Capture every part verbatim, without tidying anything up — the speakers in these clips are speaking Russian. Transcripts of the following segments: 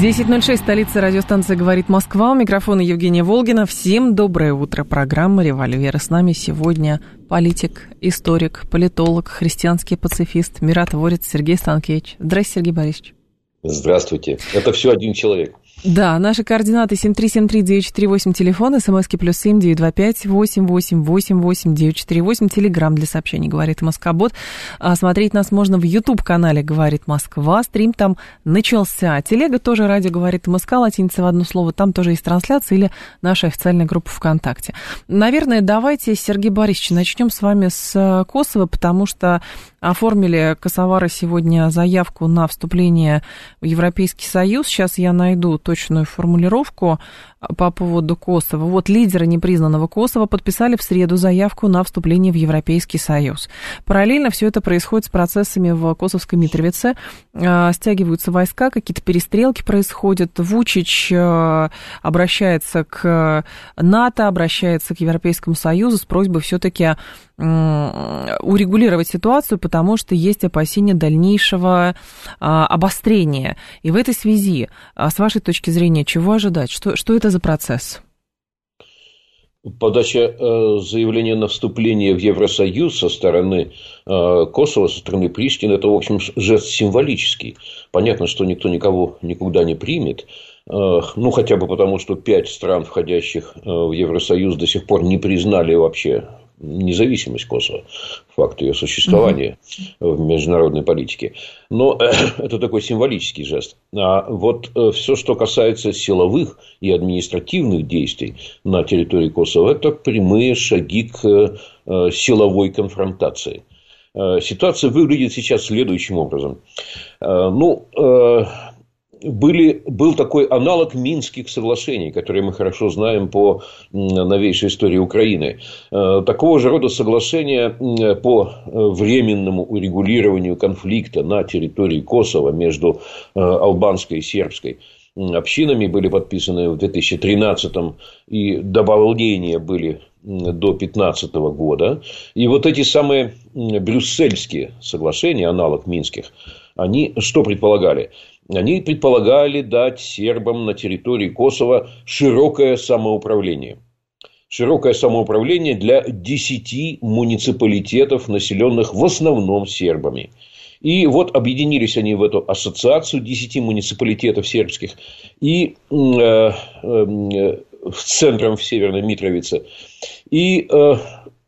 десять ноль шесть, столица радиостанции «Говорит Москва». У микрофона Евгения Волгина. Всем доброе утро. Программа «Револьвер». С нами сегодня политик, историк, политолог, христианский пацифист, миротворец Сергей Станкевич. Здравствуйте, Сергей Борисович. Здравствуйте. Это все один человек. Да, наши координаты семь три семь три девять четыре восемь, телефон, смски плюс семь девятьсот двадцать пять восемьсот восемьдесят восемь восемьдесят девять сорок восемь, телеграм для сообщений «Говорит Москобот». А смотреть нас можно в ютуб-канале «Говорит Москва». Стрим там начался. Телега тоже «Радио Говорит Москва», латиница в одно слово. Там тоже есть трансляция или наша официальная группа ВКонтакте. Наверное, давайте, Сергей Борисович, начнем с вами с Косово, потому что оформили косовары сегодня заявку на вступление в Европейский Союз. Сейчас я найду точную формулировку по поводу Косово. Вот лидеры непризнанного Косово подписали в среду заявку на вступление в Европейский Союз. Параллельно все это происходит с процессами в Косовской Митровице. Стягиваются войска, какие-то перестрелки происходят. Вучич обращается к НАТО, обращается к Европейскому Союзу с просьбой все-таки урегулировать ситуацию, потому что есть опасения дальнейшего обострения. И в этой связи, с вашей точки зрения, чего ожидать? Что, что это за процесс? Подача заявления на вступление в Евросоюз со стороны Косово, со стороны Приштины, это, в общем, жест символический. Понятно, что никто никого никуда не примет. Ну, хотя бы потому, что пять стран, входящих в Евросоюз, до сих пор не признали вообще независимость Косово, факт ее существования uh-huh. в международной политике. Но это такой символический жест. А вот все, что касается силовых и административных действий на территории Косово, это прямые шаги к силовой конфронтации. Ситуация выглядит сейчас следующим образом. Ну, Были, был такой аналог Минских соглашений, которые мы хорошо знаем по новейшей истории Украины. Такого же рода соглашения по временному урегулированию конфликта на территории Косово между албанской и сербской общинами были подписаны в две тысячи тринадцатом, и добавления были до две тысячи пятнадцатого года. И вот эти самые Брюссельские соглашения, аналог Минских, они что предполагали? Они предполагали дать сербам на территории Косово широкое самоуправление. Широкое самоуправление для десяти муниципалитетов, населенных в основном сербами. И вот объединились они в эту ассоциацию десяти муниципалитетов сербских. И э, э, центром в Северной Митровице. И... Э,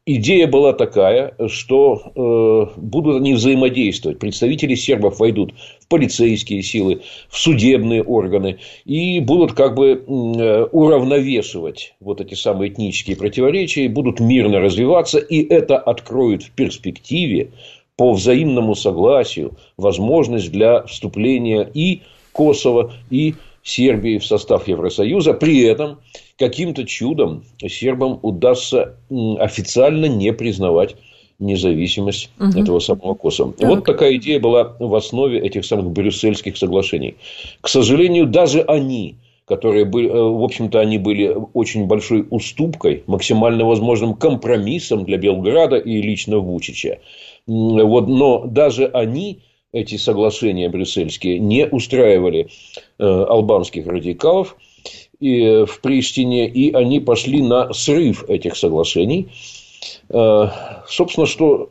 Идея была такая, что э, будут они взаимодействовать. Представители сербов войдут в полицейские силы, в судебные органы. И будут как бы э, уравновешивать вот эти самые этнические противоречия. И будут мирно развиваться. И это откроет в перспективе по взаимному согласию возможность для вступления и Косово, и Сербии в состав Евросоюза. При этом каким-то чудом сербам удастся официально не признавать независимость угу. этого самого Косово. Так. Вот такая идея была в основе этих самых Брюссельских соглашений. К сожалению, даже они, которые были, в общем-то, они были очень большой уступкой, максимально возможным компромиссом для Белграда и лично Вучича. Вот, но даже они... Эти соглашения брюссельские не устраивали э, албанских радикалов и, в Приштине, и они пошли на срыв этих соглашений. Э, собственно, что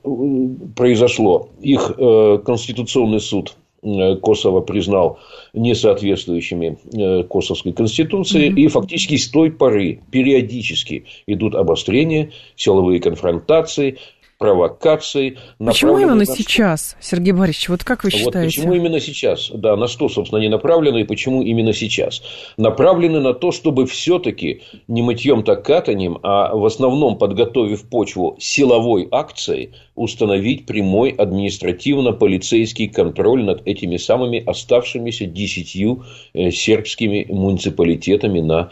произошло? Их э, Конституционный суд э, Косово признал несоответствующими э, Косовской конституции, mm-hmm. и фактически с той поры периодически идут обострения, силовые конфронтации, провокации. Почему именно на... сейчас, Сергей Борисович? Вот как вы считаете? Вот почему именно сейчас? Да, на что, собственно, они направлены и почему именно сейчас? Направлены на то, чтобы все-таки не мытьем так катанем, а в основном подготовив почву силовой акции, установить прямой административно-полицейский контроль над этими самыми оставшимися десятью сербскими муниципалитетами на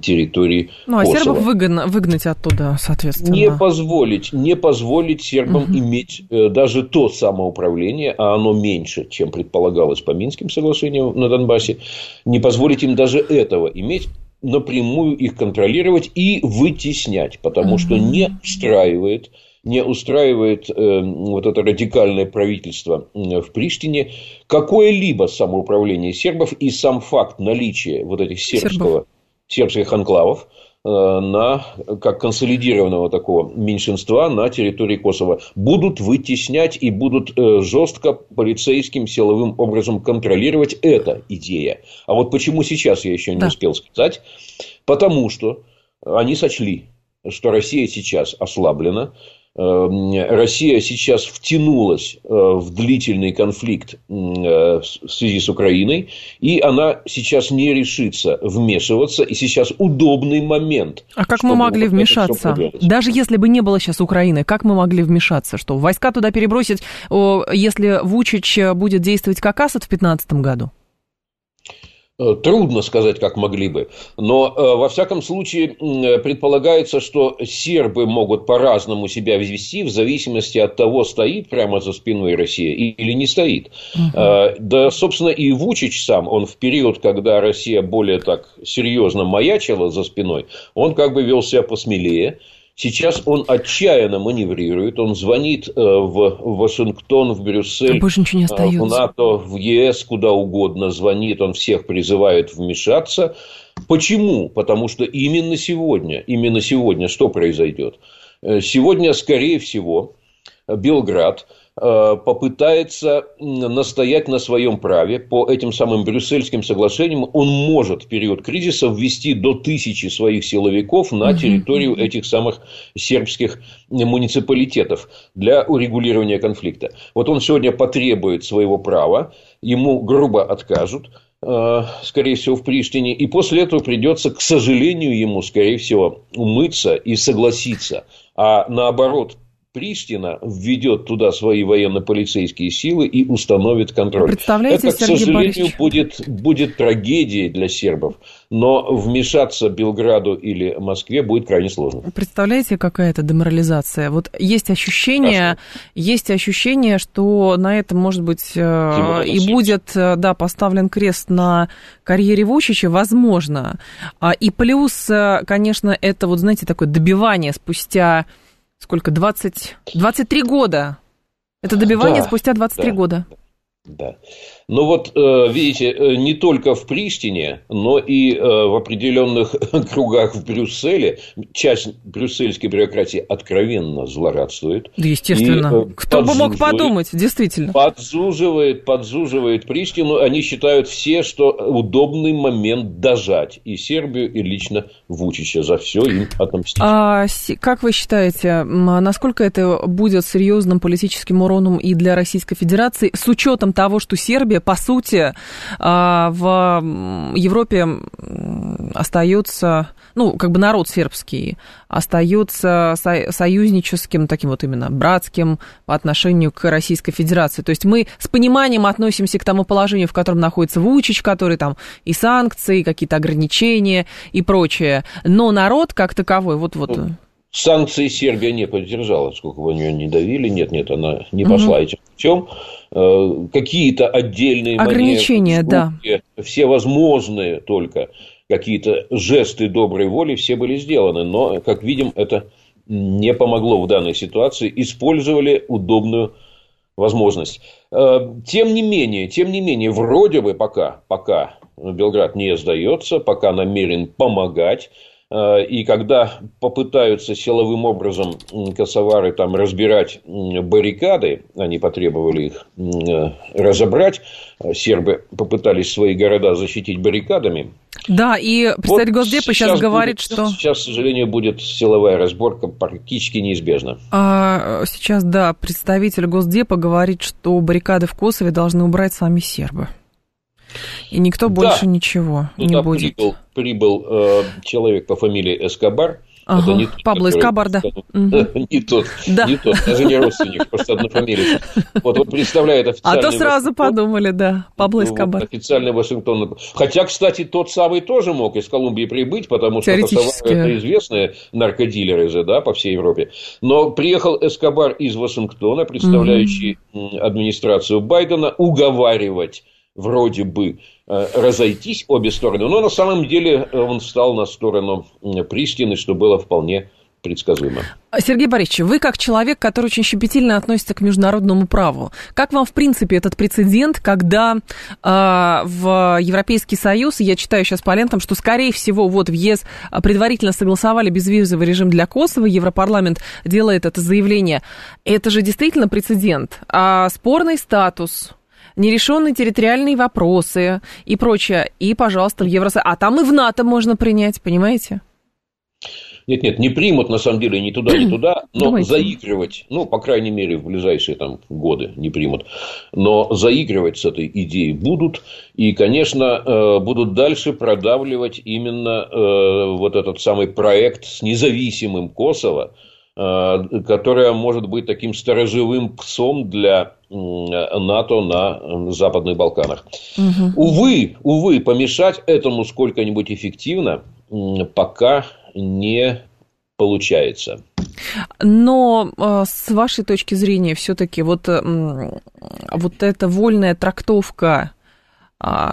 территории ну, Косово. Ну, а сербов выгнать, выгнать оттуда, соответственно. Не позволить, не позволить сербам угу. иметь э, даже то самоуправление, а оно меньше, чем предполагалось по Минским соглашениям на Донбассе, не позволить им даже этого иметь, напрямую их контролировать и вытеснять, потому угу. что не устраивает... не устраивает э, вот это радикальное правительство в Приштине какое-либо самоуправление сербов и сам факт наличия вот этих сербского, сербских анклавов э, на, как консолидированного такого меньшинства на территории Косово будут вытеснять и будут э, жестко полицейским силовым образом контролировать. Это идея. А вот почему сейчас я еще не да. успел сказать? Потому что они сочли, что Россия сейчас ослаблена. Россия сейчас втянулась в длительный конфликт в связи с Украиной, и она сейчас не решится вмешиваться, и сейчас удобный момент. А как мы могли вмешаться? Даже если бы не было сейчас Украины, как мы могли вмешаться? Что, войска туда перебросить, если Вучич будет действовать как Асад в две тысячи пятнадцатом году? Трудно сказать, как могли бы, но во всяком случае предполагается, что сербы могут по-разному себя вести в зависимости от того, стоит прямо за спиной Россия или не стоит. Угу. Да, собственно, и Вучич сам, он в период, когда Россия более так серьезно маячила за спиной, он как бы вел себя посмелее. Сейчас он отчаянно маневрирует, он звонит в Вашингтон, в Брюссель, в НАТО, в ЕС, куда угодно звонит, он всех призывает вмешаться. Почему? Потому что именно сегодня, именно сегодня что произойдет? Сегодня, скорее всего, Белград попытается настоять на своем праве. По этим самым Брюссельским соглашениям он может в период кризиса ввести до тысячи своих силовиков на территорию угу. этих самых сербских муниципалитетов для урегулирования конфликта. Вот он сегодня потребует своего права, ему грубо откажут, скорее всего, в Приштине, и после этого придется, к сожалению, ему, скорее всего, умыться и согласиться, а наоборот, Приштина введет туда свои военно-полицейские силы и установит контроль. Это, к сожалению, будет, будет трагедией для сербов. Но вмешаться Белграду или Москве будет крайне сложно. Представляете, какая это деморализация? Вот есть ощущение, есть ощущение, что на этом, может быть, Тимур, и Тимур. будет да, поставлен крест на карьере Вучича, возможно. И плюс, конечно, это, вот, знаете, такое добивание спустя... Сколько? двадцать, двадцать три года. Это добивание да, спустя двадцать три да, года. Да. Ну вот, видите, не только в Приштине, но и в определенных кругах в Брюсселе часть брюссельской бюрократии откровенно злорадствует. Да, естественно. Кто бы мог подумать, действительно. Подзуживает, подзуживает Приштину. Они считают все, что удобный момент дожать и Сербию, и лично Вучича за все им отомстить. А как вы считаете, насколько это будет серьезным политическим уроном и для Российской Федерации, с учетом того, что Сербия по сути, в Европе остается, ну, как бы народ сербский остается союзническим, таким вот именно братским по отношению к Российской Федерации. То есть мы с пониманием относимся к тому положению, в котором находится Вучич, который там и санкции, и какие-то ограничения и прочее. Но народ как таковой, вот-вот... Санкции Сербия не поддержала, сколько бы у нее не давили. Нет, нет, она не пошла угу. этим путем. Какие-то отдельные ограничения, маневры, штуки, да. все возможные только какие-то жесты доброй воли все были сделаны. Но, как видим, это не помогло в данной ситуации. Использовали удобную возможность. Тем не менее, тем не менее, вроде бы пока, пока Белград не сдается, пока намерен помогать. И когда попытаются силовым образом косовары там разбирать баррикады, они потребовали их разобрать, сербы попытались свои города защитить баррикадами. Да, и представитель вот Госдепа сейчас, сейчас говорит, будет, что... Сейчас, к сожалению, будет силовая разборка практически неизбежна. А сейчас, да, представитель Госдепа говорит, что баррикады в Косове должны убрать сами сербы. И никто больше да. ничего Туда не будет. Прибыл, прибыл э, человек по фамилии Эскобар. Ага, это не тот, Пабло Эскобар, да. Не тот, не тот, даже не родственник, просто однофамилец. Вот он представляет официальный... А то сразу подумали, да, Пабло Эскобар. Официальный Вашингтон. Хотя, кстати, тот самый тоже мог из Колумбии прибыть, потому что это известные наркодилеры же, да, по всей Европе. Но приехал Эскобар из Вашингтона, представляющий администрацию Байдена, уговаривать вроде бы разойтись обе стороны. Но на самом деле он встал на сторону Приштины, что было вполне предсказуемо. Сергей Борисович, вы как человек, который очень щепетильно относится к международному праву, как вам, в принципе, этот прецедент, когда э, в Европейский Союз, я читаю сейчас по лентам, что, скорее всего, вот в ЕС предварительно согласовали безвизовый режим для Косово, Европарламент делает это заявление. Это же действительно прецедент. А спорный статус... Нерешенные территориальные вопросы и прочее. И, пожалуйста, в Евросоюз. А там и в НАТО можно принять, понимаете? Нет-нет, не примут, на самом деле, ни туда, ни туда. Но Давайте. заигрывать, ну, по крайней мере, в ближайшие там, годы не примут. Но заигрывать с этой идеей будут. И, конечно, будут дальше продавливать именно вот этот самый проект с независимым Косово, которая может быть таким сторожевым псом для НАТО на Западных Балканах. Угу. Увы, увы, помешать этому сколько-нибудь эффективно пока не получается. Но с вашей точки зрения все-таки вот, вот эта вольная трактовка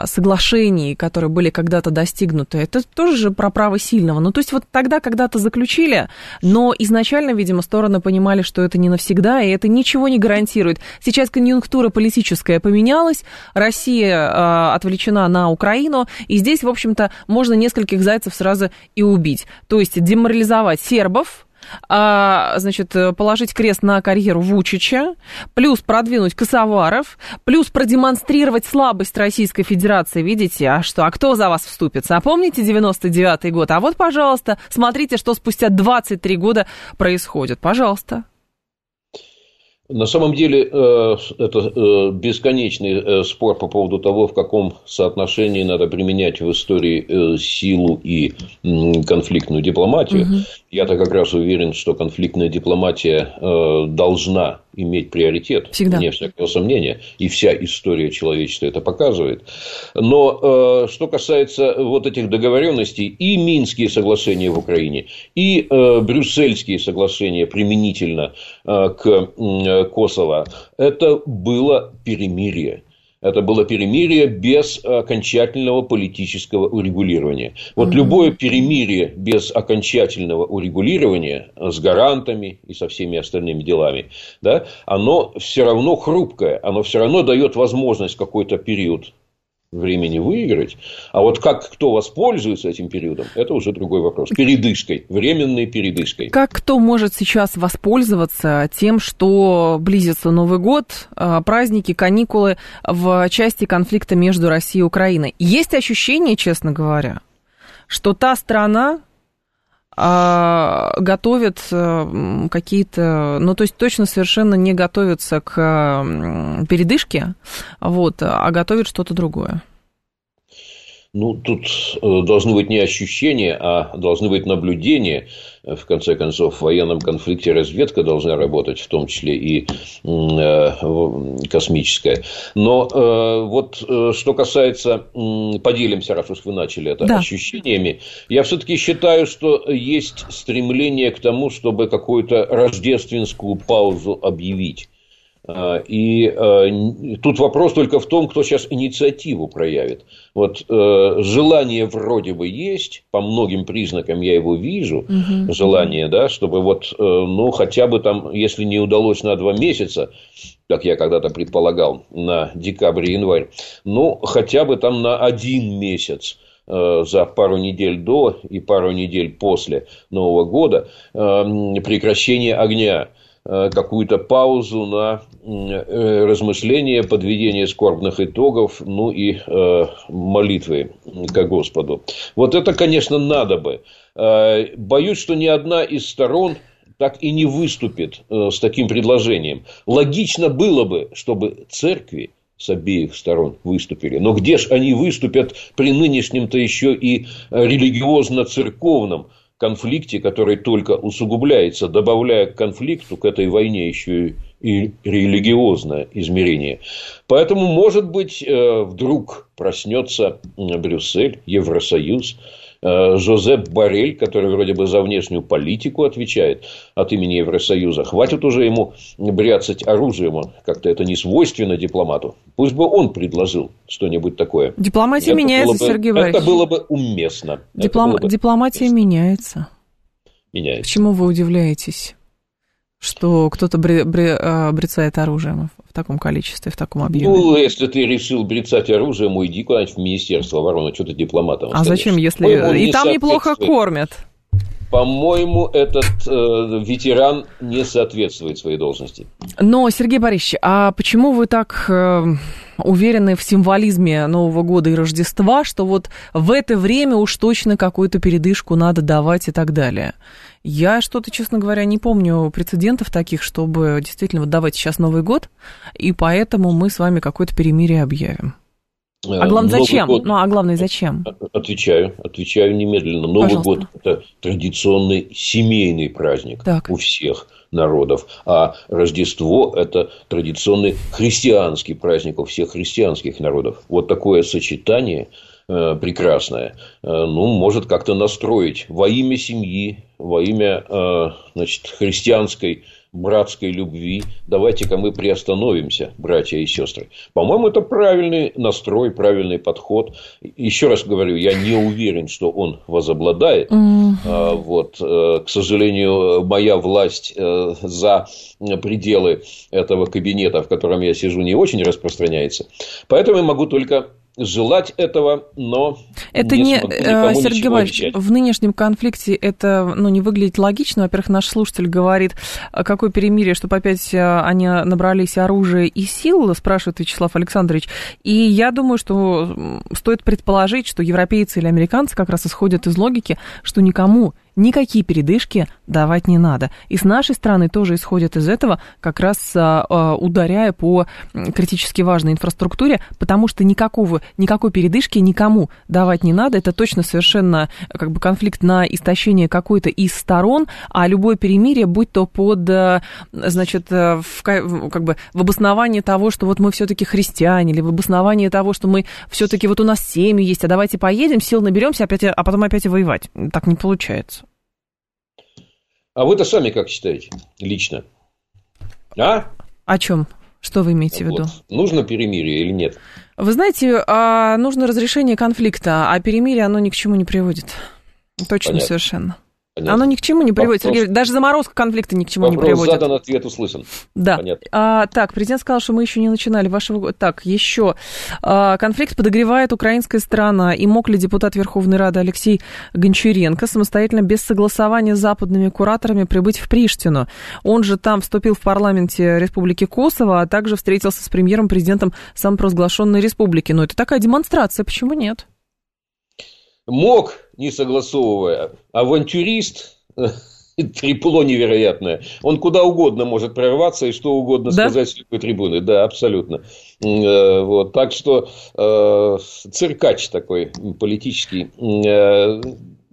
соглашений, которые были когда-то достигнуты, это тоже же про право сильного. Ну, то есть, вот тогда когда-то заключили, но изначально, видимо, стороны понимали, что это не навсегда, и это ничего не гарантирует. Сейчас конъюнктура политическая поменялась, Россия э, отвлечена на Украину, и здесь, в общем-то, можно нескольких зайцев сразу и убить. То есть, деморализовать сербов, А, значит, положить крест на карьеру Вучича, плюс продвинуть косоваров, плюс продемонстрировать слабость Российской Федерации. Видите, а что, а кто за вас вступится? А помните девяносто девятый год? А вот, пожалуйста, смотрите, что спустя двадцать три года происходит. Пожалуйста. На самом деле, это бесконечный спор по поводу того, в каком соотношении надо применять в истории силу и конфликтную дипломатию. Угу. Я-то как раз уверен, что конфликтная дипломатия должна иметь приоритет, всегда, вне всякого сомнения. И вся история человечества это показывает. Но э, что касается вот этих договоренностей, и Минские соглашения в Украине, и э, Брюссельские соглашения применительно э, к э, Косово, это было перемирие. Это было перемирие без окончательного политического урегулирования. Вот mm-hmm. любое перемирие без окончательного урегулирования с гарантами и со всеми остальными делами, да, оно все равно хрупкое, оно все равно дает возможность какой-то период времени выиграть. А вот как кто воспользуется этим периодом, это уже другой вопрос. Передышкой, временной передышкой. Как кто может сейчас воспользоваться тем, что близится Новый год, праздники, каникулы в части конфликта между Россией и Украиной? Есть ощущение, честно говоря, что та страна готовит какие-то... Ну, то есть, точно совершенно не готовится к передышке, вот, а готовит что-то другое. Ну, тут должны быть не ощущения, а должны быть наблюдения. В конце концов, в военном конфликте разведка должна работать, в том числе и космическая. Но вот что касается, поделимся, раз уж вы начали это, да, ощущениями, я все-таки считаю, что есть стремление к тому, чтобы какую-то рождественскую паузу объявить. И тут вопрос только в том, кто сейчас инициативу проявит. Вот желание вроде бы есть, по многим признакам я его вижу, угу. желание, да, чтобы вот, ну, хотя бы там, если не удалось на два месяца, как я когда-то предполагал, на декабрь-январь, ну, хотя бы там на один месяц, за пару недель до и пару недель после Нового года, прекращение огня. Какую-то паузу на размышления, подведение скорбных итогов, ну и э, молитвы ко Господу. Вот это, конечно, надо бы. Боюсь, что ни одна из сторон так и не выступит с таким предложением. Логично было бы, чтобы церкви с обеих сторон выступили. Но где же они выступят при нынешнем-то еще и религиозно-церковном конфликте, который только усугубляется, добавляя к конфликту, к этой войне еще и религиозное измерение. Поэтому, может быть, вдруг проснется Брюссель, Евросоюз, Жозеп Борель, который вроде бы за внешнюю политику отвечает от имени Евросоюза. Хватит уже ему бряцать оружием. Как-то это не свойственно дипломату. Пусть бы он предложил что-нибудь такое. Дипломатия это меняется, бы, Сергей Валерьевич. Это было бы уместно. Диплом... Было бы Дипломатия уместно. меняется. Меняется. Почему вы удивляетесь, что кто-то бре- бре- брецает оружием в таком количестве, в таком объеме? Ну, если ты решил брецать оружием, уйди куда-нибудь в Министерство обороны, что ты дипломатом останешься. А зачем, если... По-моему, и не там неплохо кормят. По-моему, этот э, ветеран не соответствует своей должности. Но, Сергей Борисович, а почему вы так э, уверены в символизме Нового года и Рождества, что вот в это время уж точно какую-то передышку надо давать и так далее? Я что-то, честно говоря, не помню прецедентов таких, чтобы действительно вот давайте сейчас Новый год, и поэтому мы с вами какое-то перемирие объявим. А главное, Новый зачем? Год... Ну, а главное, зачем? Отвечаю, отвечаю немедленно. Пожалуйста. Новый год – это традиционный семейный праздник так. у всех народов, а Рождество – это традиционный христианский праздник у всех христианских народов. Вот такое сочетание прекрасное, ну, может как-то настроить во имя семьи, во имя, значит, христианской братской любви. Давайте-ка мы приостановимся, братья и сестры. По-моему, это правильный настрой, правильный подход. Еще раз говорю, я не уверен, что он возобладает. Mm. Вот, к сожалению, моя власть за пределы этого кабинета, в котором я сижу, не очень распространяется. Поэтому я могу только желать этого, но это не, не Сергей Иванович, в нынешнем конфликте это, ну, не выглядит логично. Во-первых, наш слушатель говорит, какое перемирие, чтобы опять они набрались оружия и сил, спрашивает Вячеслав Александрович. И я думаю, что стоит предположить, что европейцы или американцы как раз исходят из логики, что никому никакие передышки давать не надо. И с нашей стороны тоже исходят из этого, как раз ударяя по критически важной инфраструктуре, потому что никакого, никакой передышки никому давать не надо. Это точно совершенно как бы конфликт на истощение какой-то из сторон, а любое перемирие, будь то под, значит, в, как бы в обосновании того, что вот мы все-таки христиане, или в обосновании того, что мы все-таки вот у нас семьи есть, а давайте поедем, сил наберемся, опять, а потом опять и воевать. Так не получается. А вы-то сами как считаете, лично? А? О чем? Что вы имеете вот. в виду? Нужно перемирие или нет? Вы знаете, нужно разрешение конфликта, а перемирие, оно ни к чему не приводит. Точно, понятно. Совершенно. Понятно. Оно ни к чему не приводит, вопрос... Сергей, даже заморозка конфликта ни к чему вопрос не приводит. Вопрос задан, ответ услышан. Да. А, так, президент сказал, что мы еще не начинали вашего... Так, еще. А, конфликт подогревает украинская сторона. И мог ли депутат Верховной Рады Алексей Гончаренко самостоятельно, без согласования с западными кураторами, прибыть в Приштину? Он же там вступил в парламенте Республики Косово, а также встретился с премьером-президентом самопровозглашенной республики. Но это такая демонстрация, почему нет? Мог, не согласовывая, авантюрист, трепло невероятное. Он куда угодно может прорваться и что угодно да? сказать с любой трибуны. Да, абсолютно. Вот. Так что э, циркач такой политический. Э,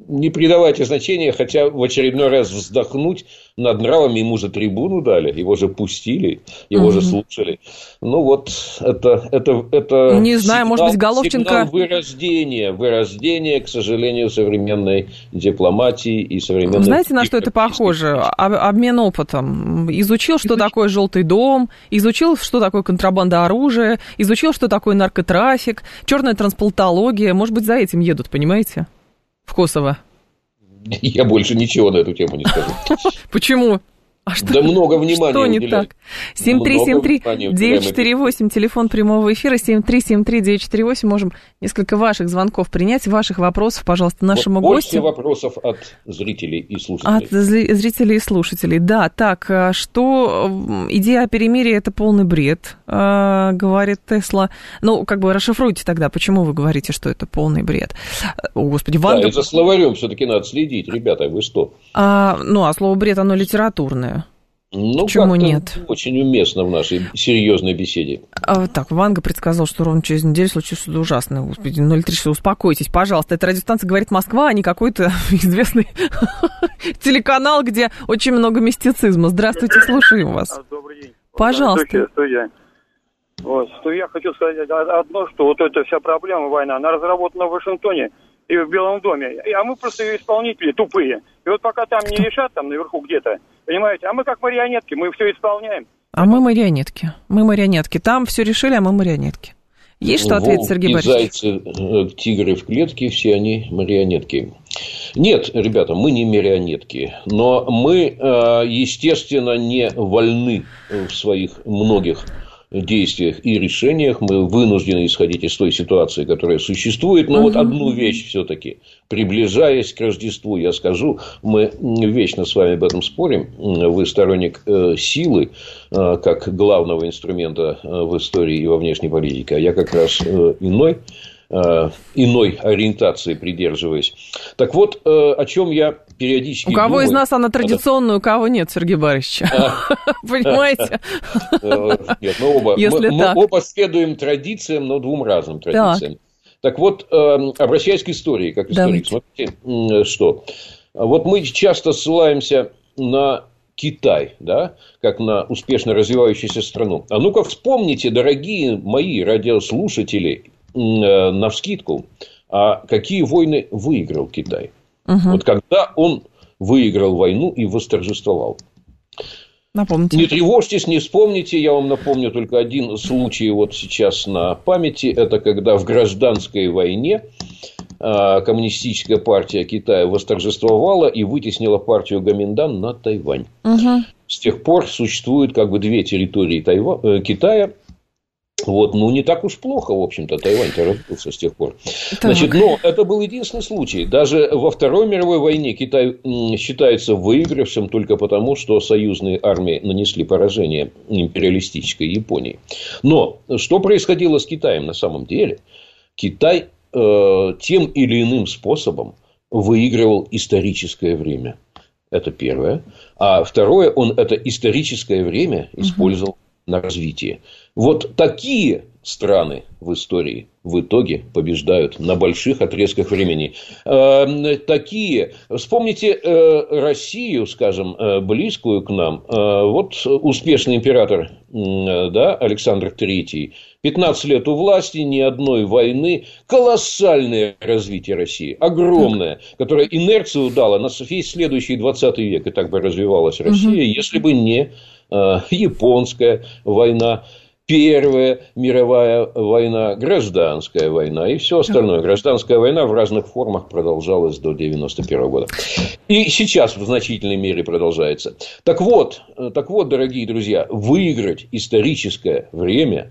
не придавайте значения, хотя в очередной раз вздохнуть над нравами. Ему же трибуну дали, его же пустили, его угу. же слушали. Ну, вот это, это, это не знаю, сигнал, может быть, Головченко... сигнал вырождения, вырождения, к сожалению, современной дипломатии и современной... Знаете, на что это похоже? Обмен опытом. Изучил, что изучил. такое «Желтый дом», изучил, что такое контрабанда оружия, изучил, что такое наркотрафик, черная трансплантология. Может быть, за этим едут, понимаете? В Косово. Я больше ничего на эту тему не скажу. Почему? А что, да много внимания что не уделяют. Так? семь три семь три девять четыре восемь, телефон прямого эфира, семь три семь три девять четыре восемь. Можем несколько ваших звонков принять, ваших вопросов, пожалуйста, нашему вот гостю. Больше вопросов от зрителей и слушателей. От зрителей и слушателей, да. Так, что идея о перемирии – это полный бред, говорит Тесла. Ну, как бы расшифруйте тогда, почему вы говорите, что это полный бред. О, Господи, Ванда... Да, и за словарем все-таки надо следить, ребята, вы что? А, ну, а слово «бред», оно литературное. Ну, почему нет? Очень уместно в нашей серьезной беседе. А, так, Ванга предсказал, что ровно через неделю случится что-то ужасное. Господи, ноль три шесть, успокойтесь, пожалуйста. Это радиостанция «Говорит Москва», а не какой-то известный телеканал, где очень много мистицизма. Здравствуйте, слушаем вас. Добрый день. Пожалуйста. Вот, что я хочу сказать одно, что вот эта вся проблема, война, она разработана в Вашингтоне и в Белом доме, а мы просто ее исполнители тупые. И вот пока там Кто? не решат, там наверху где-то, понимаете, а мы как марионетки, мы все исполняем. А мы марионетки, мы марионетки, там все решили, а мы марионетки. Есть что ответить, Сергей Борисович? Зайцы, тигры в клетке, все они марионетки. Нет, ребята, мы не марионетки, но мы, естественно, не вольны в своих многих действиях и решениях, мы вынуждены исходить из той ситуации, которая существует. Но угу. вот одну вещь все-таки, приближаясь к Рождеству, я скажу, мы вечно с вами об этом спорим. Вы сторонник силы как главного инструмента в истории и во внешней политике, а я как раз иной, иной ориентации придерживаюсь. Так вот, о чем я периодически У кого думаю. из нас она традиционная, у кого нет, Сергей Борисович? Понимаете? Нет, мы оба, мы, мы оба следуем традициям, но двум разным традициям. Так, так вот, обращаясь к истории, как историк, Давайте. смотрите, что. Вот мы часто ссылаемся на Китай, да, как на успешно развивающуюся страну. А ну-ка вспомните, дорогие мои радиослушатели, навскидку, а какие войны выиграл Китай? Угу. Вот когда он выиграл войну и восторжествовал. Напомните. Не тревожьтесь, не вспомните. Я вам напомню только один случай вот сейчас на памяти. Это когда в гражданской войне коммунистическая партия Китая восторжествовала и вытеснила партию Гоминдан на Тайвань. Угу. С тех пор существует как бы две территории Тайва... Китая. Вот, ну, не так уж плохо, в общем-то, Тайвань-то разбился с тех пор. Значит, но это был единственный случай. Даже во Второй мировой войне Китай считается выигравшим только потому, что союзные армии нанесли поражение империалистической Японии. Но что происходило с Китаем на самом деле? Китай э, тем или иным способом выигрывал историческое время. Это первое. А второе, он это историческое время использовал угу. на развитие. Вот такие страны в истории в итоге побеждают на больших отрезках времени. Э, такие, вспомните э, Россию, скажем, э, близкую к нам. Э, вот успешный император э, да, Александр Третий. пятнадцать лет у власти, ни одной войны. Колоссальное развитие России. Огромное. Которое инерцию дало на весь следующий двадцатый век. И так бы развивалась Россия, угу. если бы не э, японская война. Первая мировая война, гражданская война и все остальное. Гражданская война в разных формах продолжалась до девяносто первого года. И сейчас в значительной мере продолжается. Так вот, так вот, дорогие друзья, выиграть историческое время,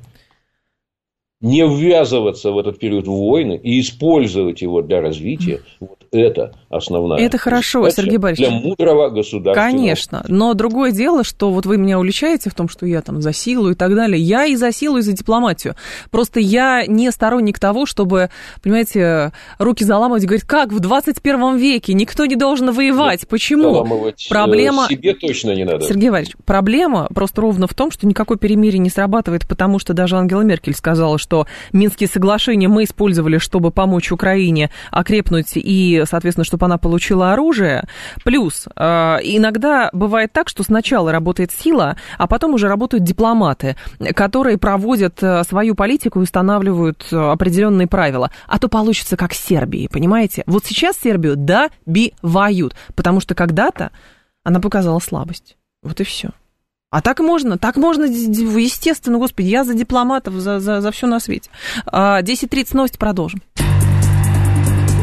не ввязываться в этот период войны и использовать его для развития, вот это основная. Это хорошо, Сергей Борисович. Для мудрого государства. Конечно, но другое дело, что вот вы меня уличаете в том, что я там за силу и так далее. Я и за силу, и за дипломатию. Просто я не сторонник того, чтобы, понимаете, руки заламывать и говорить, как в двадцать первом веке никто не должен воевать. Нет, почему? Заламывать проблема... себе точно не надо. Сергей Борисович, проблема просто ровно в том, что никакой перемирие не срабатывает, потому что даже Ангела Меркель сказала, что что Минские соглашения мы использовали, чтобы помочь Украине окрепнуть и, соответственно, чтобы она получила оружие. Плюс иногда бывает так, что сначала работает сила, а потом уже работают дипломаты, которые проводят свою политику и устанавливают определенные правила. А то получится как с Сербией, понимаете? Вот сейчас Сербию добивают, потому что когда-то она показала слабость. Вот и все. А так можно, так можно, естественно, господи, я за дипломатов, за, за, за все на свете. десять тридцать новости, продолжим.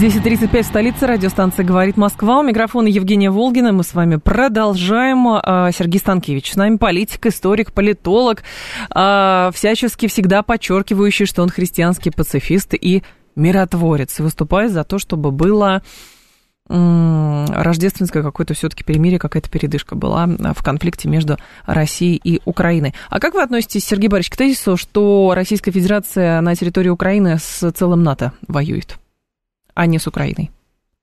десять тридцать пять в столице, радиостанция «Говорит Москва». У микрофона Евгения Волгина. Мы с вами продолжаем. Сергей Станкевич с нами, политик, историк, политолог, всячески всегда подчеркивающий, что он христианский пацифист и миротворец. И выступает за то, чтобы было рождественское какое-то все-таки перемирие, какая-то передышка была в конфликте между Россией и Украиной. А как вы относитесь, Сергей Борисович, к тезису, что Российская Федерация на территории Украины с целым НАТО воюет, а не с Украиной?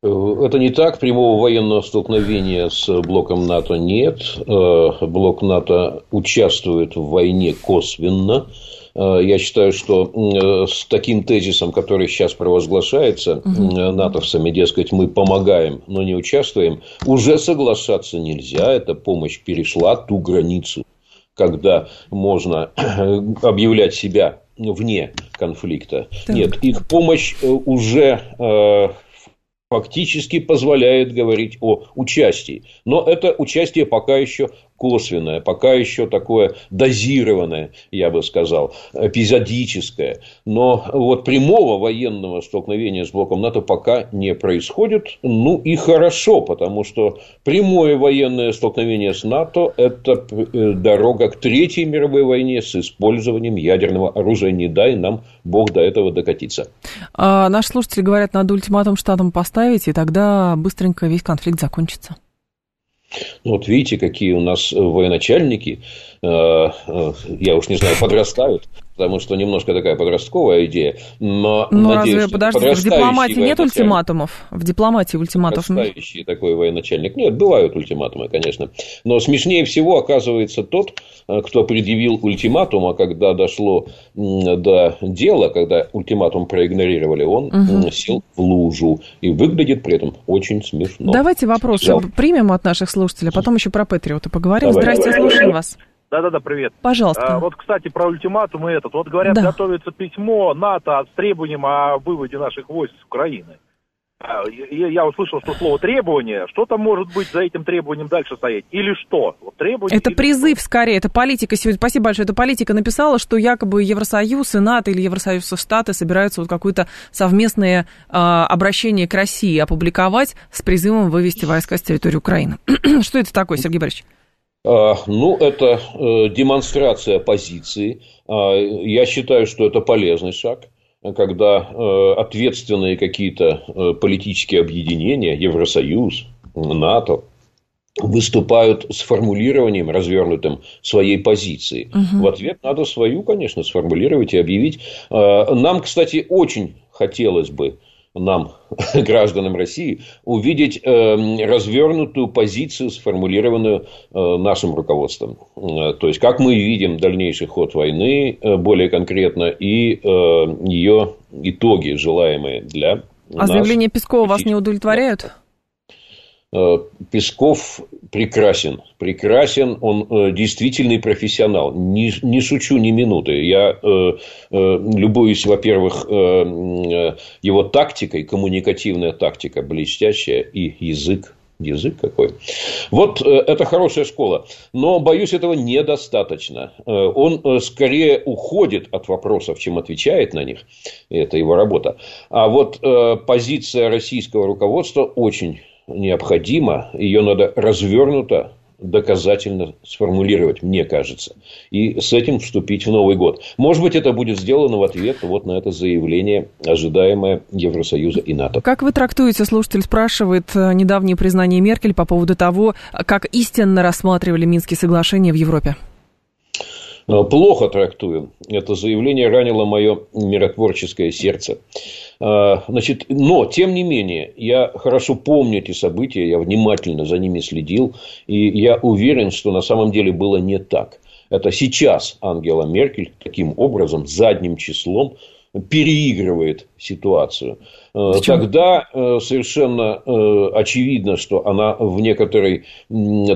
Это не так. Прямого военного столкновения с блоком НАТО нет. Блок НАТО участвует в войне косвенно. Я считаю, что с таким тезисом, который сейчас провозглашается угу. натовцами, дескать, мы помогаем, но не участвуем, уже соглашаться нельзя. Эта помощь перешла ту границу, когда можно объявлять себя вне конфликта. Так. Нет, их помощь уже... фактически позволяет говорить о участии. Но это участие пока еще косвенное, пока еще такое дозированное, я бы сказал, эпизодическое. Но вот прямого военного столкновения с блоком НАТО пока не происходит. Ну и хорошо, потому что прямое военное столкновение с НАТО – это дорога к Третьей мировой войне с использованием ядерного оружия. Не дай нам, Бог, до этого докатиться. А наши слушатели говорят, надо ультиматум штатам поставить, и тогда быстренько весь конфликт закончится. Вот видите, какие у нас военачальники, я уж не знаю, подрастают, потому что немножко такая подростковая идея. Но, но надеюсь, разве, подождите, в дипломатии нет ультиматумов? В дипломатии ультиматумов нет? Подрастающий такой военачальник. Нет, бывают ультиматумы, конечно. Но смешнее всего оказывается тот, кто предъявил ультиматум, а когда дошло до дела, когда ультиматум проигнорировали, он угу. сел в лужу. И выглядит при этом очень смешно. Давайте вопрос Зал. примем от наших слушателей, а потом еще про Патриота поговорим. Давай. Здрасте, слушаем вас. Да-да-да, привет. Пожалуйста. А, вот, кстати, про ультиматум и этот. Вот, говорят, да. готовится письмо НАТО с требованием о выводе наших войск с Украины. А, я, я услышал, что слово «требование», что-то может быть за этим требованием дальше стоять. Или что? Вот требование, это или... призыв, скорее. Это политика сегодня. Спасибо большое. Это политика написала, что якобы Евросоюз и НАТО или Евросоюз и Штаты собираются вот какое-то совместное э, обращение к России опубликовать с призывом вывести войска с территории Украины. Что это такое, Сергей Борисович? Ну, это демонстрация позиции. Я считаю, что это полезный шаг, когда ответственные какие-то политические объединения, Евросоюз, НАТО, выступают с формулированием развернутым своей позиции. Угу. В ответ надо свою, конечно, сформулировать и объявить. Нам, кстати, очень хотелось бы, нам, гражданам России, увидеть э, развернутую позицию, сформулированную э, нашим руководством. Э, то есть, как мы видим дальнейший ход войны, э, более конкретно, и э, ее итоги, желаемые для нас. А заявление Пескова вас не удовлетворяют? Песков прекрасен, прекрасен, он э, действительный профессионал, не, не шучу ни минуты, я э, э, любуюсь, во-первых, э, э, его тактикой, коммуникативная тактика блестящая и язык. Язык какой. Вот э, это хорошая школа. Но, боюсь, этого недостаточно. Э, он э, скорее уходит от вопросов, чем отвечает на них. Это его работа. А вот э, позиция российского руководства очень необходима. Ее надо развернуто, доказательно сформулировать, мне кажется. И с этим вступить в Новый год. Может быть, это будет сделано в ответ вот на это заявление, ожидаемое Евросоюза и НАТО. Как вы трактуете, слушатель спрашивает, недавнее признание Меркель по поводу того, как истинно рассматривали Минские соглашения в Европе? Плохо трактуем. Это заявление ранило мое миротворческое сердце. Значит, но, тем не менее, я хорошо помню эти события, я внимательно за ними следил, и я уверен, что на самом деле было не так. Это сейчас Ангела Меркель таким образом, задним числом, переигрывает ситуацию. Почему? Тогда совершенно очевидно, что она в некоторой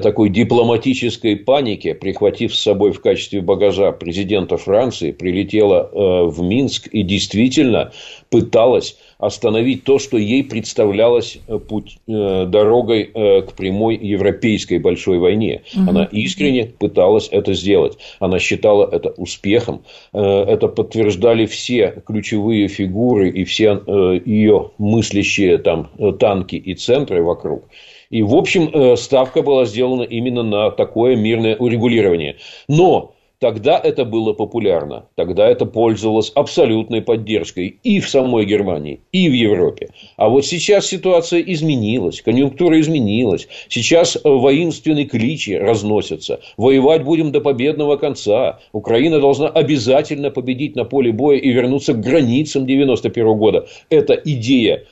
такой дипломатической панике, прихватив с собой в качестве багажа президента Франции, прилетела в Минск и действительно пыталась остановить то, что ей представлялось путь, э, дорогой э, к прямой европейской большой войне. Угу. Она искренне пыталась это сделать. Она считала это успехом. Э, это подтверждали все ключевые фигуры и все э, ее мыслящие там, танки и центры вокруг. И, в общем, э, ставка была сделана именно на такое мирное урегулирование. Но Тогда это было популярно, тогда это пользовалось абсолютной поддержкой и в самой Германии, и в Европе. А вот сейчас ситуация изменилась, конъюнктура изменилась, сейчас воинственные кличи разносятся, воевать будем до победного конца, Украина должна обязательно победить на поле боя и вернуться к границам девяносто первого года. Эта идея,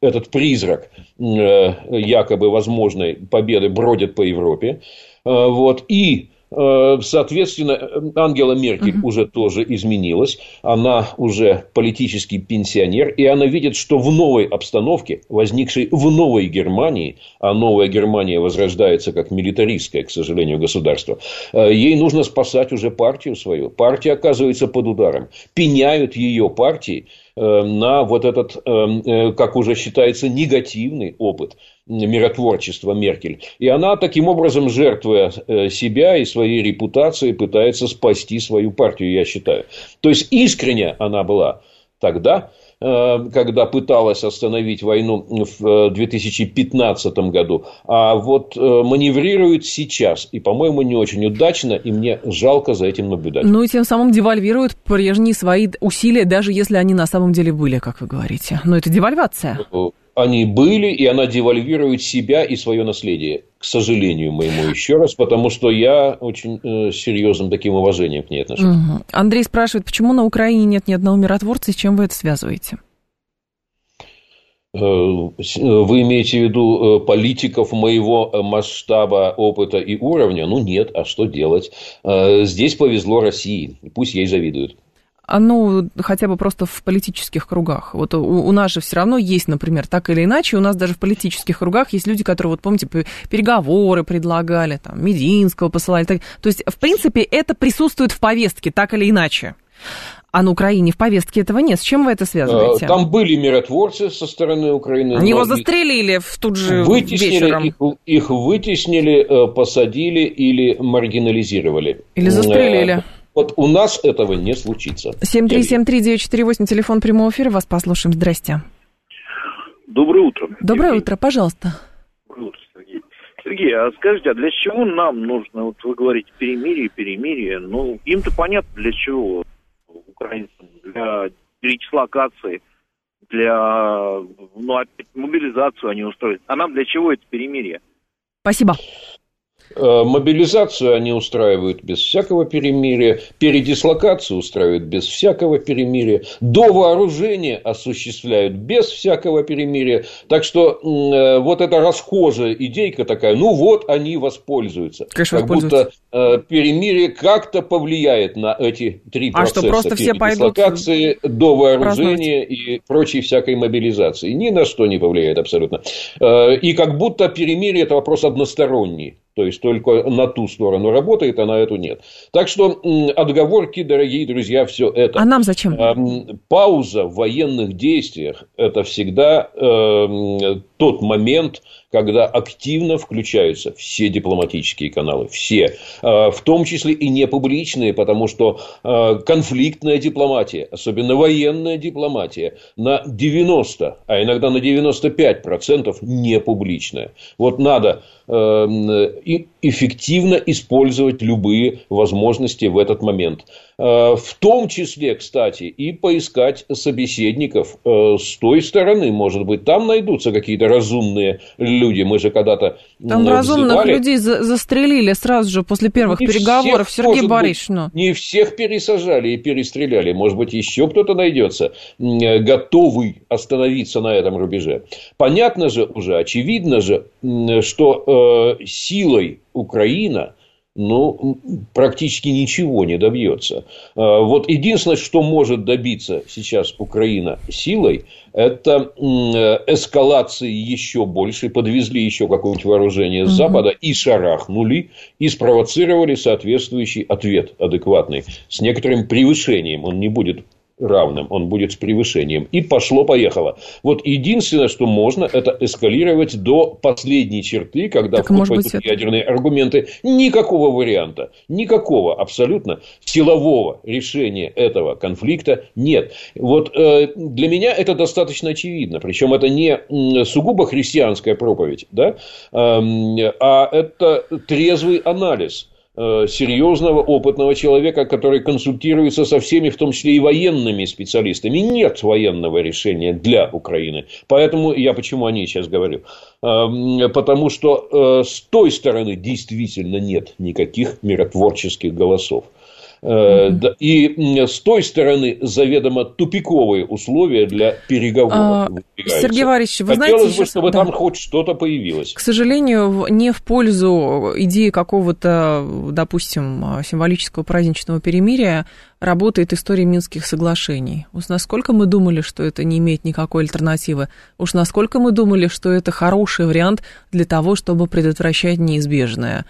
этот призрак якобы возможной победы бродит по Европе. Вот. И соответственно, Ангела Меркель uh-huh. уже тоже изменилась. Она уже политический пенсионер. И она видит, что в новой обстановке, возникшей в новой Германии, а новая Германия возрождается как милитаристское, к сожалению, государство, ей нужно спасать уже партию свою. Партия оказывается под ударом. Пеняют ее партии на вот этот, как уже считается, негативный опыт миротворчества Меркель. И она, таким образом, жертвуя себя и своей репутацией, пытается спасти свою партию, я считаю. То есть, искренне она была тогда, когда пыталась остановить войну в две тысячи пятнадцатом году, а вот маневрирует сейчас. И, по-моему, не очень удачно, и мне жалко за этим наблюдать. Ну и тем самым девальвируют прежние свои усилия, даже если они на самом деле были, как вы говорите. Но это девальвация. Они были, и она девальвирует себя и свое наследие. К сожалению моему, еще раз, потому что я очень э, серьезным таким уважением к ней отношусь. Угу. Андрей спрашивает, почему на Украине нет ни одного миротворца, и с чем вы это связываете? Вы имеете в виду политиков моего масштаба, опыта и уровня? Ну, нет, а что делать? Здесь повезло России, пусть ей завидуют. Ну, хотя бы просто в политических кругах. Вот у, у нас же все равно есть, например, так или иначе, у нас даже в политических кругах есть люди, которые, вот помните, переговоры предлагали, там, Мединского посылали. Так. То есть, в принципе, это присутствует в повестке, так или иначе. А на Украине в повестке этого нет. С чем вы это связываете? Там были миротворцы со стороны Украины. Они его застрелили в тут же вытеснили, вечером. Их, их вытеснили, посадили или маргинализировали. Или застрелили. Вот у нас этого не случится. семь три семь три девять четыре восемь, телефон прямого эфира. Вас послушаем. Здрасте. Доброе утро. Доброе Сергей. утро, пожалуйста. Доброе утро, Сергей. Сергей, а скажите, а для чего нам нужно, вот вы говорите, перемирие, перемирие, ну, им-то понятно, для чего украинцам, для передислокации, для, ну, опять мобилизацию они устроят. А нам для чего это перемирие? Спасибо. Мобилизацию они устраивают без всякого перемирия, передислокацию устраивают без всякого перемирия, довооружение осуществляют без всякого перемирия. Так что э, вот эта расхожая идейка такая, ну вот они воспользуются. Конечно, как будто э, перемирие как-то повлияет на эти три а процесса. А что, просто все пойдут передислокации, довооружение и прочей всякой мобилизации. Ни на что не повлияет абсолютно. Э, и как будто перемирие – это вопрос односторонний. То есть, только на ту сторону работает, а на эту нет. Так что, отговорки, дорогие друзья, все это. А нам зачем? Пауза в военных действиях – это всегда э, тот момент, когда активно включаются все дипломатические каналы. Все. Э, в том числе и непубличные, потому что э, конфликтная дипломатия, особенно военная дипломатия, на девяносто, а иногда на девяносто пять процентов непубличная. Вот надо... Э, и эффективно использовать любые возможности в этот момент. В том числе, кстати, и поискать собеседников с той стороны. Может быть, там найдутся какие-то разумные люди. Мы же когда-то там взывали. Разумных людей за- застрелили сразу же после первых не переговоров. Всех, Сергей Борисович. Быть, не всех пересажали и перестреляли. Может быть, еще кто-то найдется, готовый остановиться на этом рубеже. Понятно же уже, очевидно же, что э, силой Украина, ну, практически ничего не добьется. Вот единственное, что может добиться сейчас Украина силой, это эскалации еще больше, подвезли еще какое-нибудь вооружение с Запада и шарахнули, и спровоцировали соответствующий ответ адекватный. С некоторым превышением он не будет равным, он будет с превышением. И пошло-поехало. Вот единственное, что можно, это эскалировать до последней черты, когда так, вступают может быть, ядерные это... аргументы. Никакого варианта, никакого абсолютно силового решения этого конфликта нет. Вот э, для меня это достаточно очевидно. Причем это не сугубо христианская проповедь, да? э, а это трезвый анализ серьезного, опытного человека, который консультируется со всеми, в том числе и военными специалистами. Нет военного решения для Украины. Поэтому я почему о ней сейчас говорю? Потому что с той стороны действительно нет никаких миротворческих голосов. Mm-hmm. И с той стороны заведомо тупиковые условия для переговоров. Сергей Варич, вы знаете... Хотелось бы, чтобы да. там хоть что-то появилось. К сожалению, не в пользу идеи какого-то, допустим, символического праздничного перемирия работает история Минских соглашений. Уж насколько мы думали, что это не имеет никакой альтернативы, уж насколько мы думали, что это хороший вариант для того, чтобы предотвращать неизбежное.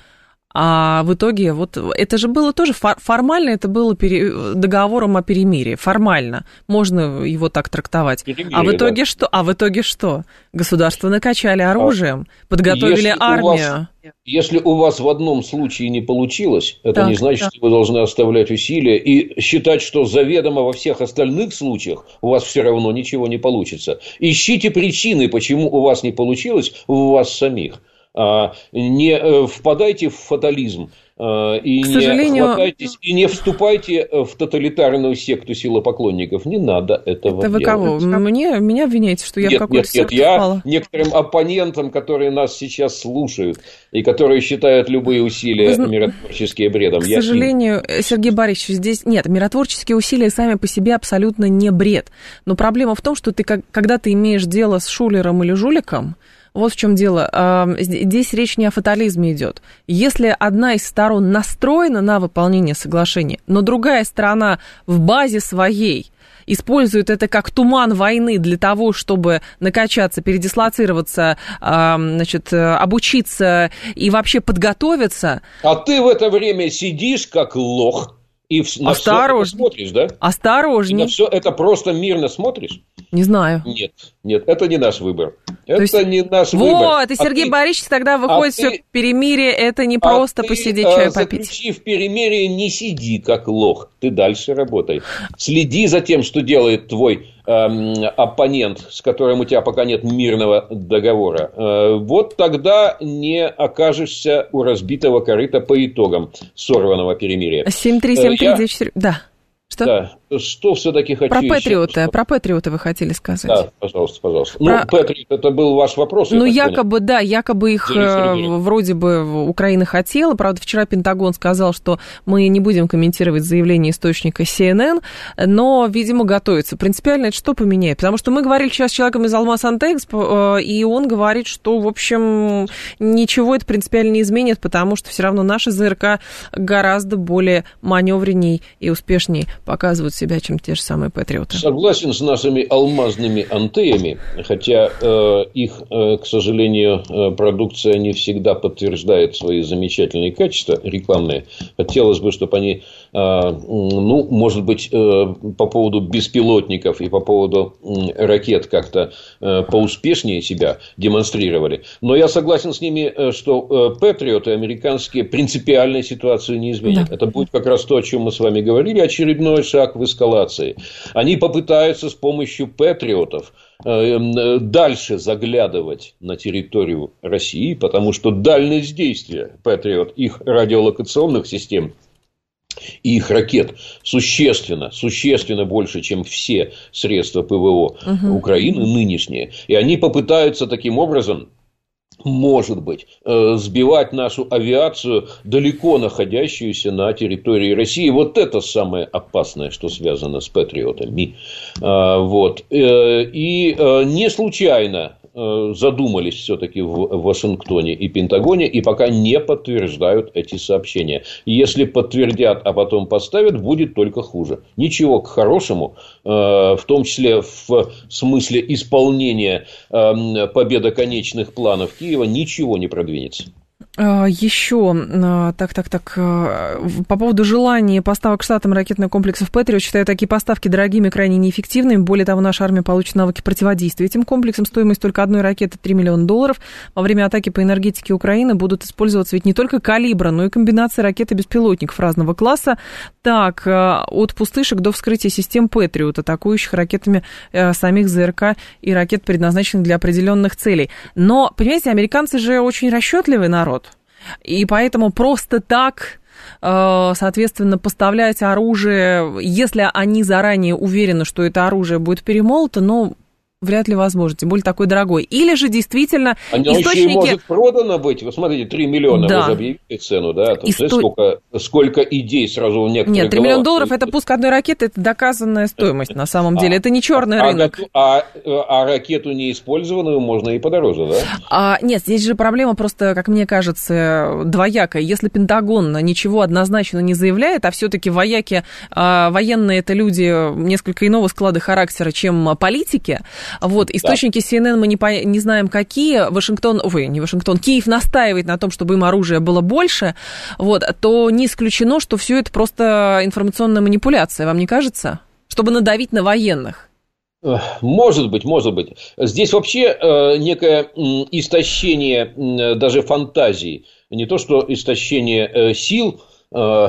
А в итоге, вот это же было тоже формально, это было пере... договором о перемирии, формально, можно его так трактовать. Перемирие, а в итоге да. что? А в итоге что? Государство накачали оружием, а подготовили если армию. У вас, если у вас в одном случае не получилось, это так, не значит, так. что вы должны оставлять усилия и считать, что заведомо во всех остальных случаях у вас все равно ничего не получится. Ищите причины, почему у вас не получилось, у вас самих. Не впадайте в фатализм и не хватайтесь, и не вступайте в тоталитарную секту силопоклонников. Не надо этого это вы делать. Кого? Мне, меня обвиняете, что я нет, в какую-то нет, секту нет, впала? Нет, я некоторым оппонентам, которые нас сейчас слушают и которые считают любые усилия вы... миротворческие бредом. К я сожалению, им... Сергей Борисович, здесь нет. Миротворческие усилия сами по себе абсолютно не бред. Но проблема в том, что ты, когда ты имеешь дело с шулером или жуликом, вот в чем дело. Здесь речь не о фатализме идет. Если одна из сторон настроена на выполнение соглашения, но другая сторона в базе своей использует это как туман войны для того, чтобы накачаться, передислоцироваться, значит, обучиться и вообще подготовиться. А ты в это время сидишь как лох. И на осторожней. Все смотришь, да? Осторожней. И на все это просто мирно смотришь? Не знаю. Нет, нет, это не наш выбор. Это есть... не наш вот, выбор. Вот, и Сергей а Борисович ты... тогда выходит, а все ты... перемирие, это не а просто ты, посидеть, чай попить. Заключив перемирие, не сиди как лох, ты дальше работай. Следи за тем, что делает твой эм, оппонент, с которым у тебя пока нет мирного договора. Э, вот тогда не окажешься у разбитого корыта по итогам сорванного перемирия. семь три семь три Я... Да. Что? Да. Что все-таки хочу про еще... Патриота. Про Патриота вы хотели сказать. Да, пожалуйста, пожалуйста. Про... Ну, Патриот, это был ваш вопрос. Ну, якобы, понял. да, якобы их э, вроде бы Украина хотела. Правда, вчера Пентагон сказал, что мы не будем комментировать заявление источника си эн эн, но, видимо, готовится. Принципиально это что поменяет? Потому что мы говорили сейчас с человеком из Алмаз-Антекспо, э, и он говорит, что, в общем, ничего это принципиально не изменит, потому что все равно наши зэ эр ка гораздо более маневренней и успешней показывают себя, чем те же самые патриоты. Согласен с нашими алмазными антеями, хотя э, их, э, к сожалению, э, продукция не всегда подтверждает свои замечательные качества рекламные. Хотелось бы, чтобы они, э, ну, может быть, э, по поводу беспилотников и по поводу э, ракет как-то э, поуспешнее себя демонстрировали. Но я согласен с ними, э, что э, патриоты американские принципиально ситуацию не изменят. Да. Это будет как раз то, о чем мы с вами говорили, очередной шаг в эскалации. Они попытаются с помощью патриотов дальше заглядывать на территорию России, потому что дальность действия патриот их радиолокационных систем и их ракет существенно, существенно больше, чем все средства ПВО угу. Украины нынешние. И они попытаются таким образом, может быть, сбивать нашу авиацию, далеко находящуюся на территории России. Вот это самое опасное, что связано с патриотами. Вот. И не случайно задумались все-таки в Вашингтоне и Пентагоне, и пока не подтверждают эти сообщения. Если подтвердят, а потом поставят, будет только хуже. Ничего к хорошему, в том числе в смысле исполнения победоконечных планов Киева, ничего не продвинется. Еще, так, так, так, по поводу желания поставок штатам ракетных комплексов «Патриот», считаю такие поставки дорогими и крайне неэффективными. Более того, наша армия получит навыки противодействия этим комплексам. Стоимость только одной ракеты – три миллиона долларов. Во время атаки по энергетике Украины будут использоваться ведь не только калибра, но и комбинации ракет и беспилотников разного класса. Так, от пустышек до вскрытия систем «Патриот», атакующих ракетами самих зэ эр ка и ракет, предназначенных для определенных целей. Но, понимаете, американцы же очень расчетливый народ. И поэтому просто так соответственно, поставлять оружие, если они заранее уверены, что это оружие будет перемолото, но вряд ли возможно, тем более такой дорогой. Или же действительно она источники... еще и может продано быть. Вы смотрите, три миллиона, да, вы же объявили цену, да? Там, сто... сколько, сколько идей сразу у некоторых... Нет, три миллиона долларов – это пуск одной ракеты, это доказанная стоимость на самом деле. А, это не черный а, рынок. А, а, а ракету неиспользованную можно и подороже, да? А, нет, здесь же проблема просто, как мне кажется, двоякая. Если Пентагон ничего однозначно не заявляет, а все-таки вояки, военные – это люди несколько иного склада характера, чем политики. Вот, источники да. си эн эн мы не, по... не знаем какие, Вашингтон, ой, не Вашингтон, Киев настаивает на том, чтобы им оружия было больше, вот, то не исключено, что все это просто информационная манипуляция, вам не кажется? Чтобы надавить на военных. Может быть, может быть. Здесь вообще э, некое э, истощение э, даже фантазии, не то что истощение э, сил, э,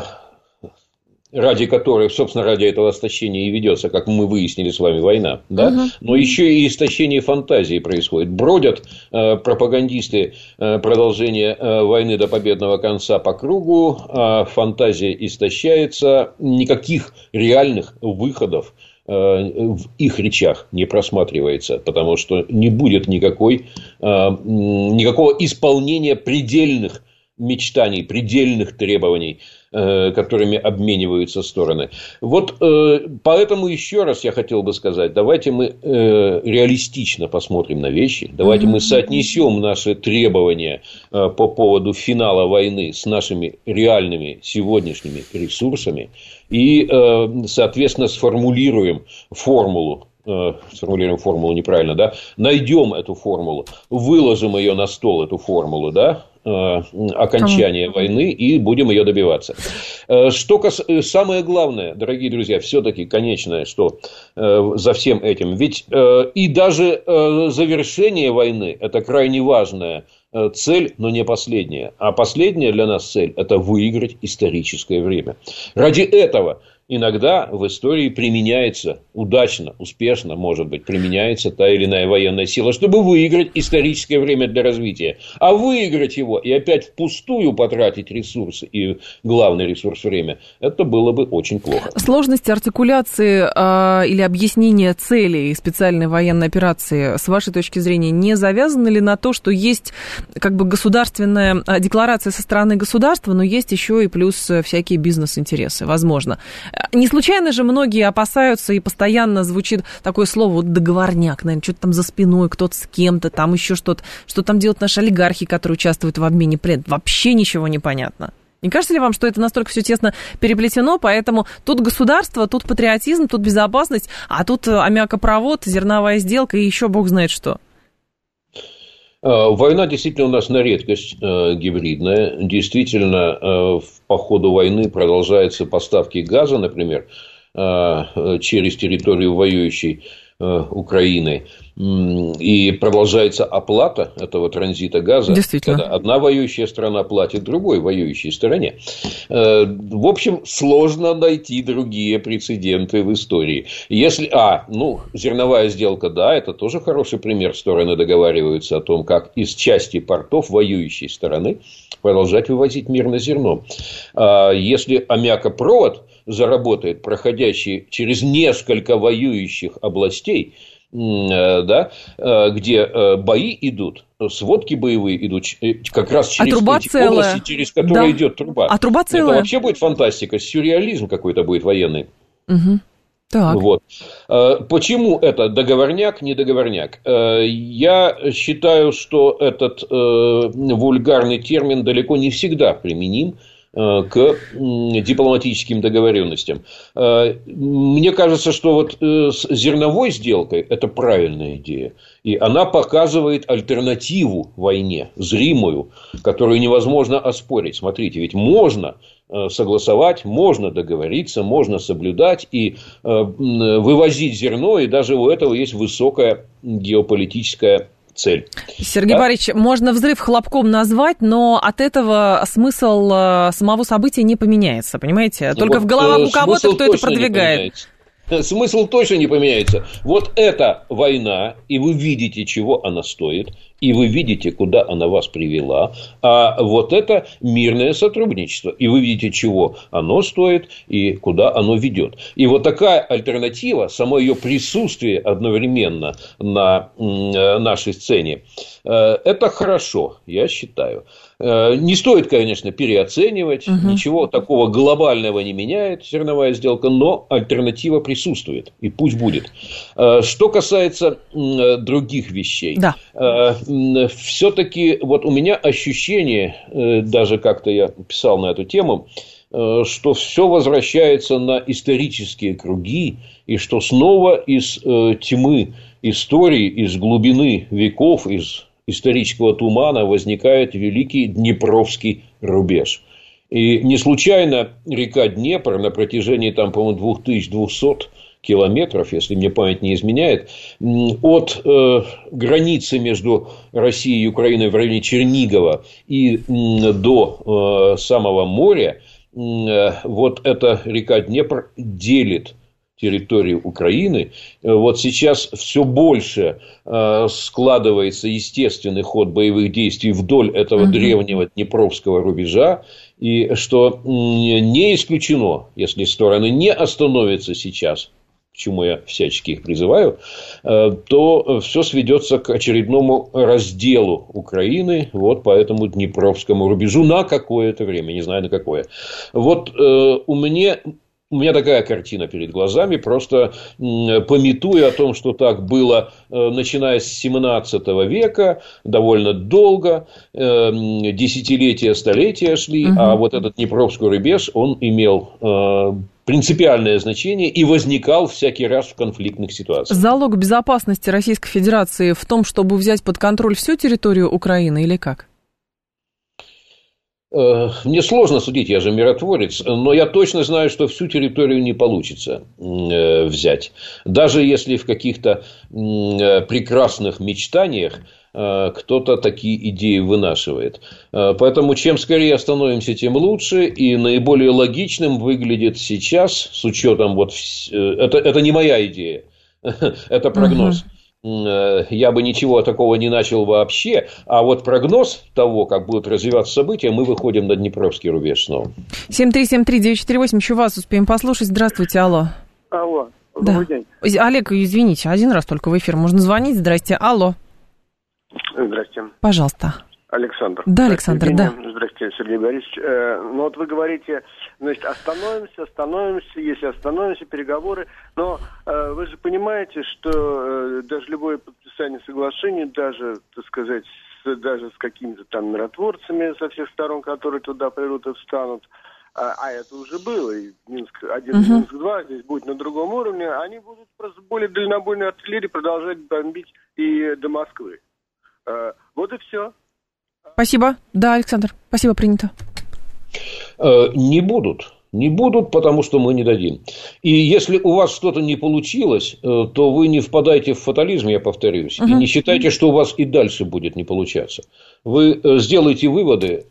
ради которых, собственно, ради этого истощения и ведется, как мы выяснили с вами, война. Да? Uh-huh. Но еще и истощение фантазии происходит. Бродят э, пропагандисты э, продолжение э, войны до победного конца по кругу, э, фантазия истощается, никаких реальных выходов в их речах не просматривается, потому что не будет никакой, э, никакого исполнения предельных мечтаний, предельных требований, которыми обмениваются стороны. Вот поэтому еще раз я хотел бы сказать, давайте мы реалистично посмотрим на вещи, давайте мы соотнесем наши требования по поводу финала войны с нашими реальными сегодняшними ресурсами и, соответственно, сформулируем формулу. Сформулируем формулу неправильно, да? Найдем эту формулу, выложим ее на стол, эту формулу, да? Окончания там... войны, и будем ее добиваться. Что кас... Самое главное, дорогие друзья, все-таки конечное, что за всем этим. Ведь и даже завершение войны – это крайне важная цель, но не последняя. А последняя для нас цель – это выиграть историческое время. Ради этого иногда в истории применяется удачно, успешно, может быть, применяется та или иная военная сила, чтобы выиграть историческое время для развития. А выиграть его и опять впустую потратить ресурсы и главный ресурс время, это было бы очень плохо. Сложности артикуляции э, или объяснения целей специальной военной операции, с вашей точки зрения, не завязаны ли на то, что есть как бы государственная декларация со стороны государства, но есть еще и плюс всякие бизнес-интересы, возможно. Не случайно же многие опасаются, и постоянно звучит такое слово вот «договорняк», наверное, что-то там за спиной, кто-то с кем-то, там еще что-то. Что там делают наши олигархи, которые участвуют в обмене пленных? Вообще ничего не понятно. Не кажется ли вам, что это настолько все тесно переплетено, поэтому тут государство, тут патриотизм, тут безопасность, а тут аммиакопровод, зерновая сделка и еще бог знает что? Война действительно у нас на редкость э, гибридная. Действительно, э, по ходу войны продолжаются поставки газа, например, э, через территорию воюющей э, Украины. И продолжается оплата этого транзита газа. Действительно. Когда одна воюющая страна платит другой воюющей стороне. В общем, сложно найти другие прецеденты в истории. Если, а, ну, зерновая сделка, да, это тоже хороший пример. Стороны договариваются о том, как из части портов воюющей стороны продолжать вывозить мирное зерно. Если аммиакопровод заработает, проходящий через несколько воюющих областей, да, где бои идут, сводки боевые идут как раз через а эти области, через которые да. идет труба. А труба целая. Это вообще будет фантастика, сюрреализм какой-то будет военный. Угу. Так. Вот. Почему это договорняк, не договорняк? Я считаю, что этот вульгарный термин далеко не всегда применим к дипломатическим договоренностям. Мне кажется, что вот с зерновой сделкой это правильная идея. И она показывает альтернативу войне, зримую, которую невозможно оспорить. Смотрите, ведь можно согласовать, можно договориться, можно соблюдать и вывозить зерно. И даже у этого есть высокая геополитическая цель. Сергей да? Борисович, можно взрыв хлопком назвать, но от этого смысл самого события не поменяется, понимаете? Только вот в головах у кого-то, кто это продвигает. Смысл точно не поменяется. Вот эта война, и вы видите, чего она стоит, и вы видите, куда она вас привела. А вот это мирное сотрудничество, и вы видите, чего оно стоит, и куда оно ведет. И вот такая альтернатива, само ее присутствие одновременно на нашей сцене, это хорошо, я считаю. Не стоит, конечно, переоценивать, угу. ничего такого глобального не меняет зерновая сделка, но альтернатива присутствует, и пусть будет. Что касается других вещей, да. все-таки вот у меня ощущение, даже как-то я писал на эту тему, что все возвращается на исторические круги, и что снова из тьмы истории, из глубины веков, из исторического тумана возникает великий Днепровский рубеж. И не случайно река Днепр на протяжении, там, по-моему, две тысячи двести километров, если мне память не изменяет, от э, границы между Россией и Украиной в районе Чернигова и э, до э, самого моря, э, вот эта река Днепр делит территорию Украины. Вот сейчас все больше э, складывается естественный ход боевых действий вдоль этого mm-hmm. древнего Днепровского рубежа. И что э, не исключено, если стороны не остановятся сейчас, к чему я всячески их призываю, э, то все сведется к очередному разделу Украины вот по этому Днепровскому рубежу на какое-то время, не знаю на какое. Вот э, у меня... У меня такая картина перед глазами, просто памятуя о том, что так было, начиная с семнадцатого века, довольно долго, десятилетия, столетия шли, угу. а вот этот Днепровский рубеж, он имел принципиальное значение и возникал всякий раз в конфликтных ситуациях. Залог безопасности Российской Федерации в том, чтобы взять под контроль всю территорию Украины или как? Мне сложно судить, я же миротворец, но я точно знаю, что всю территорию не получится взять. Даже если в каких-то прекрасных мечтаниях кто-то такие идеи вынашивает. Поэтому, чем скорее остановимся, тем лучше. И наиболее логичным выглядит сейчас, с учетом... вот Это, это не моя идея, это прогноз. Я бы ничего такого не начал вообще. А вот прогноз того, как будут развиваться события, мы выходим на Днепровский рубеж снова. семь три семь три девять четыре восемь. Еще вас успеем послушать. Здравствуйте, алло. Алло, добрый да. день. Олег, извините, один раз только в эфир можно звонить. Здрасте, алло. Здрасте. Пожалуйста. Александр. Да, Александр, да. Здрасте, Сергей Борисович. Ну вот вы говорите, значит, остановимся, остановимся, если остановимся, переговоры. Но вы же понимаете, что даже любое подписание соглашений, даже, так сказать, с, даже с какими-то там миротворцами со всех сторон, которые туда придут и встанут, а, а это уже было, и Минск один, угу. Минск два здесь будет на другом уровне, они будут просто более дальнобойной артиллерии продолжать бомбить и до Москвы. Вот и все. Спасибо. Да, Александр, спасибо, принято. Не будут. Не будут, потому что мы не дадим. И если у вас что-то не получилось, то вы не впадайте в фатализм, я повторюсь, угу. и не считайте, что у вас и дальше будет не получаться. Вы сделаете выводы,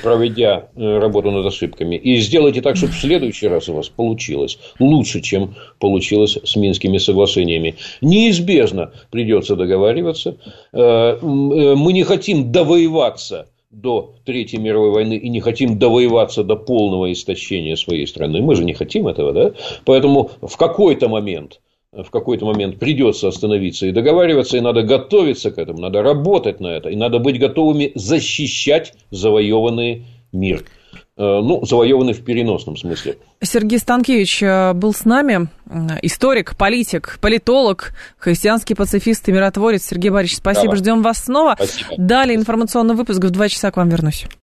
проведя работу над ошибками, и сделайте так, чтобы в следующий раз у вас получилось лучше, чем получилось с Минскими соглашениями. Неизбежно придется договариваться. Мы не хотим довоеваться до Третьей мировой войны и не хотим довоеваться до полного истощения своей страны. Мы же не хотим этого, да? Поэтому в какой-то момент, в какой-то момент придется остановиться и договариваться, и надо готовиться к этому, надо работать на это, и надо быть готовыми защищать завоеванный мир. Ну, завоеванный в переносном смысле. Сергей Станкевич был с нами. Историк, политик, политолог, христианский пацифист и миротворец. Сергей Борисович, спасибо. Да, ждем вас снова. Спасибо. Далее информационный выпуск. В два часа к вам вернусь.